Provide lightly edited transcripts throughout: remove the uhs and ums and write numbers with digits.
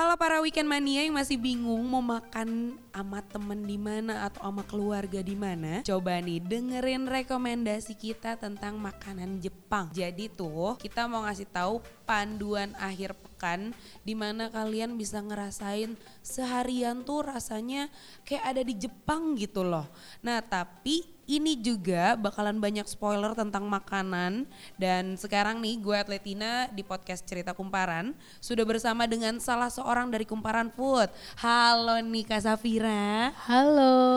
Halo para weekend mania yang masih bingung mau makan sama temen di mana atau sama keluarga di mana, coba nih dengerin rekomendasi kita tentang makanan Jepang. Jadi tuh kita mau ngasih tahu panduan akhir pekan di mana kalian bisa ngerasain seharian tuh rasanya kayak ada di Jepang gitu loh. Nah tapi ini juga bakalan banyak spoiler tentang makanan. Dan sekarang nih gue Atletina di podcast Cerita Kumparan sudah bersama dengan salah seorang dari Kumparan Food. Halo Nika Safira. Halo.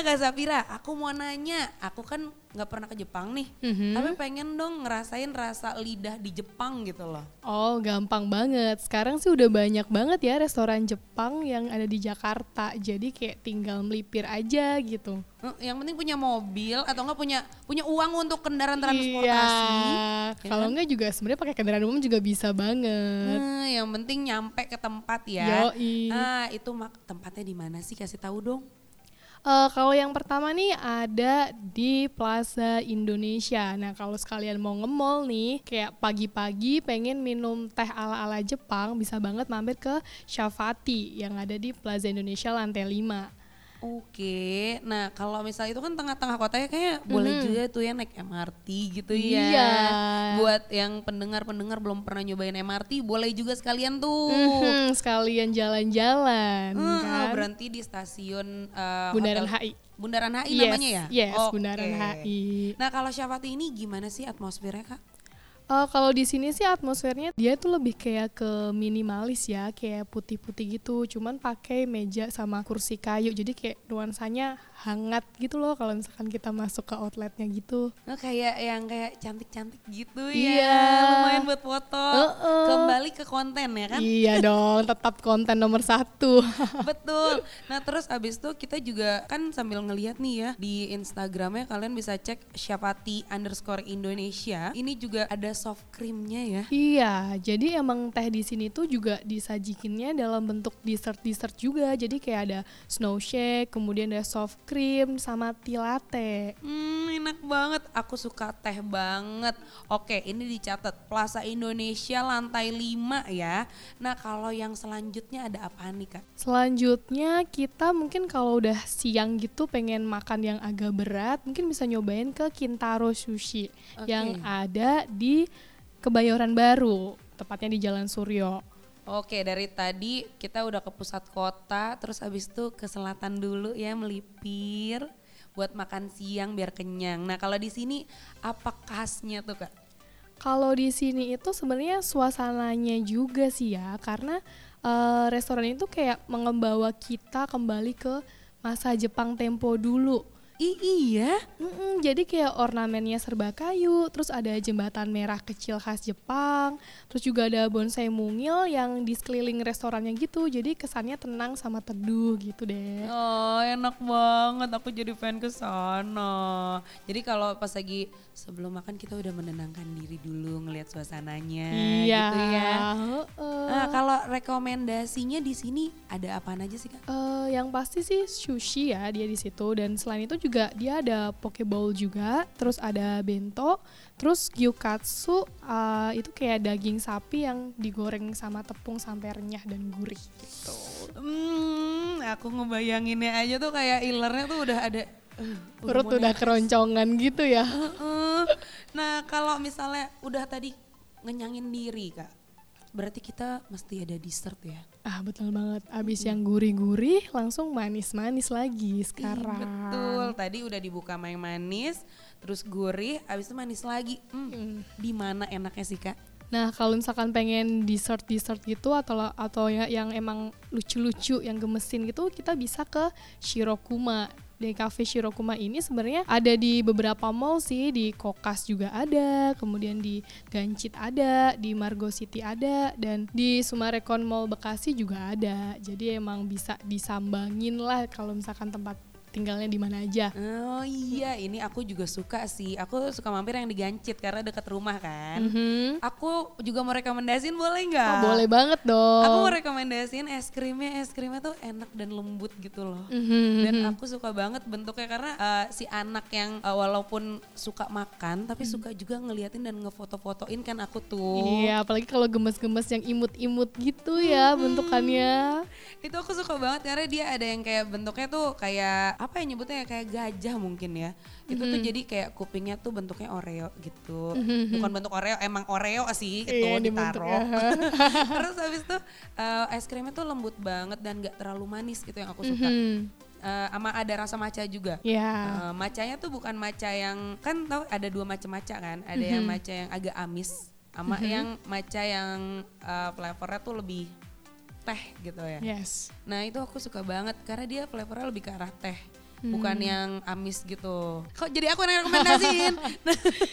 Kak Safira, aku mau nanya, aku kan gak pernah ke Jepang nih, tapi pengen dong ngerasain rasa lidah di Jepang gitu loh. Oh gampang banget, sekarang sih udah banyak banget ya restoran Jepang yang ada di Jakarta, jadi kayak tinggal melipir aja gitu. Yang penting punya mobil atau enggak punya uang untuk kendaraan transportasi. Iya, ya kalau kan? Enggak juga sebenarnya pakai kendaraan umum juga bisa banget. Yang penting nyampe ke tempat ya. Yoi. Itu tempatnya di mana sih? Kasih tahu dong. Kalau yang pertama nih ada di Plaza Indonesia. Nah kalau sekalian mau nge-mall nih, kayak pagi-pagi pengen minum teh ala-ala Jepang, bisa banget mampir ke Syafati yang ada di Plaza Indonesia lantai 5. Oke, nah kalau misalnya itu kan tengah-tengah kotanya kayaknya boleh juga tuh ya naik MRT gitu ya. Iya. Buat yang pendengar-pendengar belum pernah nyobain MRT, boleh juga sekalian tuh. Sekalian jalan-jalan kan. Berhenti di stasiun Bundaran HI. Bundaran HI namanya ya? Yes, okay. Bundaran HI. Nah kalau Syafati ini gimana sih atmosfernya Kak? Kalau di sini sih atmosfernya dia tuh lebih kayak ke minimalis ya, kayak putih-putih gitu, cuman pakai meja sama kursi kayu, jadi kayak nuansanya hangat gitu loh kalau misalkan kita masuk ke outletnya gitu. Kayak yang kayak cantik-cantik gitu ya, lumayan buat foto. Kembali ke konten ya kan? Iya dong, tetap konten nomor 1. Betul. Nah terus abis itu kita juga kan sambil ngelihat nih ya di Instagramnya, kalian bisa cek Syafati_Indonesia. Ini juga ada soft creamnya ya. Iya, jadi emang teh di sini tuh juga disajikinnya dalam bentuk dessert juga. Jadi kayak ada snow shake, kemudian ada soft cream sama tea latte. Enak banget. Aku suka teh banget. Oke, ini dicatat Plaza Indonesia lantai 5 ya. Nah, kalau yang selanjutnya ada apaan nih, Kak? Selanjutnya kita mungkin kalau udah siang gitu pengen makan yang agak berat, mungkin bisa nyobain ke Kintaro Sushi yang ada di Kebayoran Baru, tepatnya di Jalan Suryo. Oke, dari tadi kita udah ke pusat kota, terus abis itu ke selatan dulu ya, melipir buat makan siang biar kenyang. Nah, kalau di sini apa khasnya tuh, Kak? Kalau di sini itu sebenarnya suasananya juga sih ya, karena restoran itu kayak membawa kita kembali ke masa Jepang tempo dulu. Iya? Jadi kayak ornamennya serba kayu, terus ada jembatan merah kecil khas Jepang, terus juga ada bonsai mungil yang di sekeliling restorannya gitu, jadi kesannya tenang sama teduh gitu deh. Oh enak banget, aku jadi pengen kesana. Jadi kalau pas lagi sebelum makan kita udah menenangkan diri dulu ngelihat suasananya gitu ya. Nah kalau rekomendasinya di sini ada apaan aja sih Kak? Yang pasti sih sushi ya dia di situ, dan selain itu juga dia ada poke bowl juga, terus ada bento, terus gyukatsu, itu kayak daging sapi yang digoreng sama tepung sampai renyah dan gurih gitu. Aku ngebayanginnya aja tuh kayak ilernya tuh udah ada perut udah keroncongan gitu ya. Nah kalau misalnya udah tadi ngenyangin diri Kak, berarti kita mesti ada dessert ya? Betul banget, abis yang gurih-gurih langsung manis-manis lagi sekarang. Betul, tadi udah dibuka main manis, terus gurih, abis itu manis lagi. Di mana enaknya sih Kak? Nah kalau misalkan pengen dessert gitu atau yang emang lucu-lucu, yang gemesin gitu, kita bisa ke Shirokuma De Cafe. Shirokuma ini sebenarnya ada di beberapa mall sih, di Kokas juga ada, kemudian di Gancit ada, di Margo City ada, dan di Sumarecon Mall Bekasi juga ada. Jadi emang bisa disambangin lah kalau misalkan tempat tinggalnya di mana aja. Oh iya, ini aku juga suka sih. Aku suka mampir yang di Gancit karena dekat rumah kan. Mm-hmm. Aku juga mau rekomendasiin, boleh nggak? Oh, boleh banget dong. Aku mau rekomendasiin es krimnya tuh enak dan lembut gitu loh. Mm-hmm. Dan aku suka banget bentuknya karena si anak yang walaupun suka makan tapi suka juga ngeliatin dan ngefoto-fotoin kan aku tuh. Iya, apalagi kalau gemes-gemes yang imut-imut gitu ya bentukannya. Itu aku suka banget karena dia ada yang kayak bentuknya tuh kayak apa yang nyebutnya kayak gajah mungkin ya. Itu tuh jadi kayak kupingnya tuh bentuknya Oreo gitu. Bukan bentuk Oreo, emang Oreo sih itu iya, ditaruh. Terus habis tuh es krimnya tuh lembut banget dan gak terlalu manis gitu yang aku suka. Sama ada rasa matcha juga. Yeah. Matchanya tuh bukan matcha yang kan tau ada dua macam matcha kan. Ada yang matcha yang agak amis, sama yang matcha yang flavornya tuh lebih teh gitu ya. Yes. Nah itu aku suka banget karena dia flavornya lebih ke arah teh, bukan yang amis gitu. Kok jadi aku yang rekomendasiin?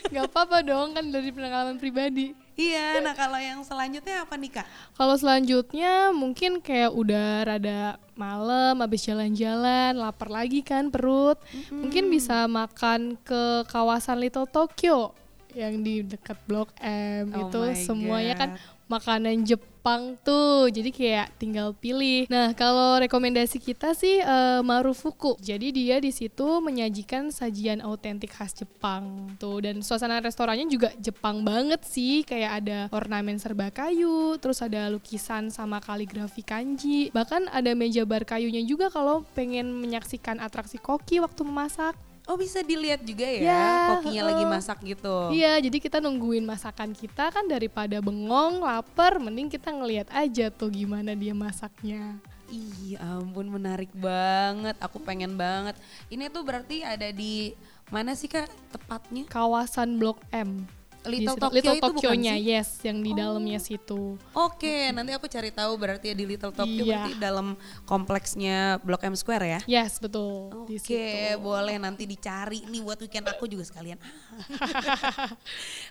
Gak apa-apa dong, kan dari pengalaman pribadi. Iya, nah kalau yang selanjutnya apa nih Kak? Kalau selanjutnya mungkin kayak udah rada malam, habis jalan-jalan, lapar lagi kan perut. Mungkin bisa makan ke kawasan Little Tokyo yang di dekat Blok M. Itu semuanya kan makanan Jepang tuh, jadi kayak tinggal pilih. Nah kalau rekomendasi kita sih Marufuku. Jadi dia di situ menyajikan sajian autentik khas Jepang tuh, dan suasana restorannya juga Jepang banget sih. Kayak ada ornamen serba kayu, terus ada lukisan sama kaligrafi kanji. Bahkan ada meja bar kayunya juga kalau pengen menyaksikan atraksi koki waktu memasak. Oh bisa dilihat juga ya, kokinya lagi masak gitu. Iya, jadi kita nungguin masakan kita kan daripada bengong, lapar, mending kita ngelihat aja tuh gimana dia masaknya. Ih ampun menarik banget, aku pengen banget. Ini tuh berarti ada di mana sih Kak tepatnya? Kawasan Blok M. Little Tokyo-nya, yes, yang di dalamnya situ. Oke, nanti aku cari tahu berarti ya di Little Tokyo berarti dalam kompleksnya Blok M Square ya? Yes, betul. Oke, boleh nanti dicari nih buat weekend aku juga sekalian.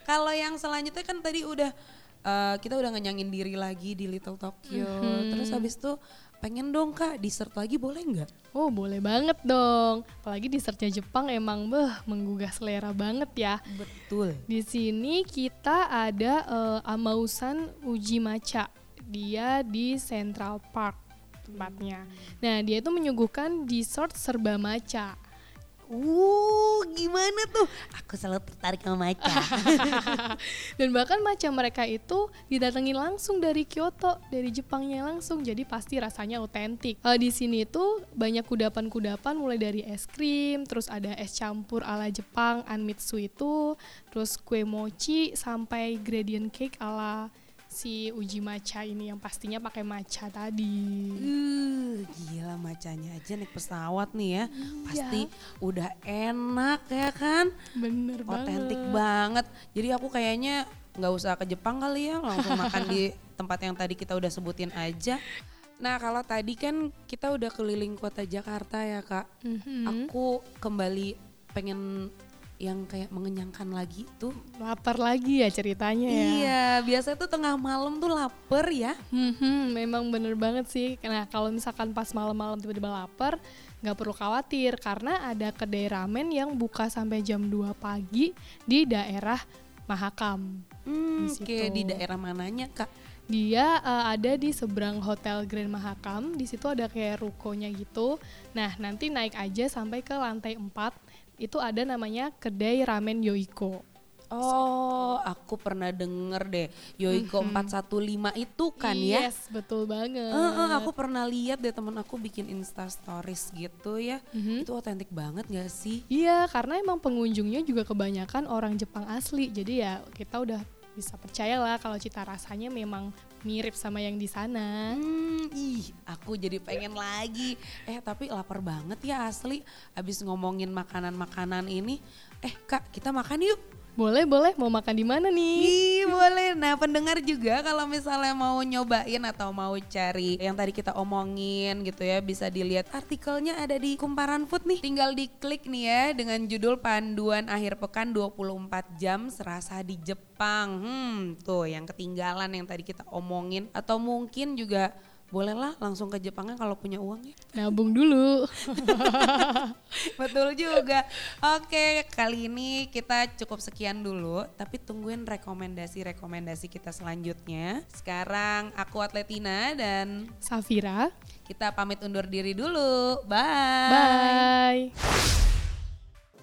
Kalau yang selanjutnya kan tadi udah kita udah ngenyangin diri lagi di Little Tokyo. Terus habis itu pengen dong Kak, dessert lagi boleh nggak? Oh boleh banget dong, apalagi dessertnya Jepang emang menggugah selera banget ya. Betul. Di sini kita ada Amausan Ujimatcha, dia di Central Park tempatnya. Nah dia itu menyuguhkan dessert serba matcha. Gimana tuh? Aku selalu tertarik sama matcha. Dan bahkan matcha mereka itu didatengin langsung dari Kyoto, dari Jepangnya langsung. Jadi pasti rasanya otentik. Di sini tuh banyak kudapan-kudapan mulai dari es krim, terus ada es campur ala Jepang, anmitsu itu, terus kue mochi sampai gradient cake ala si uji matcha ini yang pastinya pakai matcha tadi. Gila matchanya aja naik pesawat nih ya. Pasti udah enak ya kan? Bener banget. Otentik banget. Jadi aku kayaknya gak usah ke Jepang kali ya, langsung makan di tempat yang tadi kita udah sebutin aja. Nah kalau tadi kan kita udah keliling kota Jakarta ya Kak. Aku kembali pengen yang kayak mengenyangkan lagi tuh. Lapar lagi ya ceritanya ya. Iya, biasanya tuh tengah malam tuh lapar ya. Memang bener banget sih. Nah kalau misalkan pas malam-malam tiba-tiba lapar, gak perlu khawatir karena ada kedai ramen yang buka sampai jam 2 pagi di daerah Mahakam. Oke, di daerah mananya Kak? Dia ada di seberang Hotel Grand Mahakam. Di situ ada kayak rukonya gitu. Nah nanti naik aja sampai ke lantai 4. Itu ada namanya Kedai Ramen Yoiko. Oh, aku pernah denger deh. Yoiko 415 itu kan ya? Yes, betul banget. Aku pernah lihat deh, temen aku bikin Insta Stories gitu ya. Itu otentik banget gak sih? Iya, karena emang pengunjungnya juga kebanyakan orang Jepang asli. Jadi ya kita udah bisa percaya lah kalau cita rasanya memang mirip sama yang di sana. Aku jadi pengen lagi. Tapi lapar banget ya asli. Abis ngomongin makanan-makanan ini, Kak, kita makan yuk. Boleh, mau makan di mana nih? Boleh. Nah, pendengar juga kalau misalnya mau nyobain atau mau cari yang tadi kita omongin gitu ya, bisa dilihat artikelnya ada di Kumparan Food nih. Tinggal diklik nih ya dengan judul Panduan Akhir Pekan 24 Jam Serasa di Jepang. Tuh yang ketinggalan yang tadi kita omongin, atau mungkin juga bolehlah langsung ke Jepangnya kalau punya uang ya. Nabung dulu. Betul juga. Oke, kali ini kita cukup sekian dulu, tapi tungguin rekomendasi-rekomendasi kita selanjutnya. Sekarang aku Atletina dan Safira. Kita pamit undur diri dulu. Bye. Bye.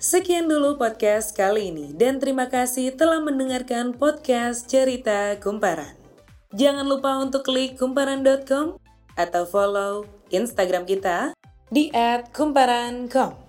Sekian dulu podcast kali ini dan terima kasih telah mendengarkan podcast Cerita Kumparan. Jangan lupa untuk klik kumparan.com atau follow Instagram kita di @kumparan.com.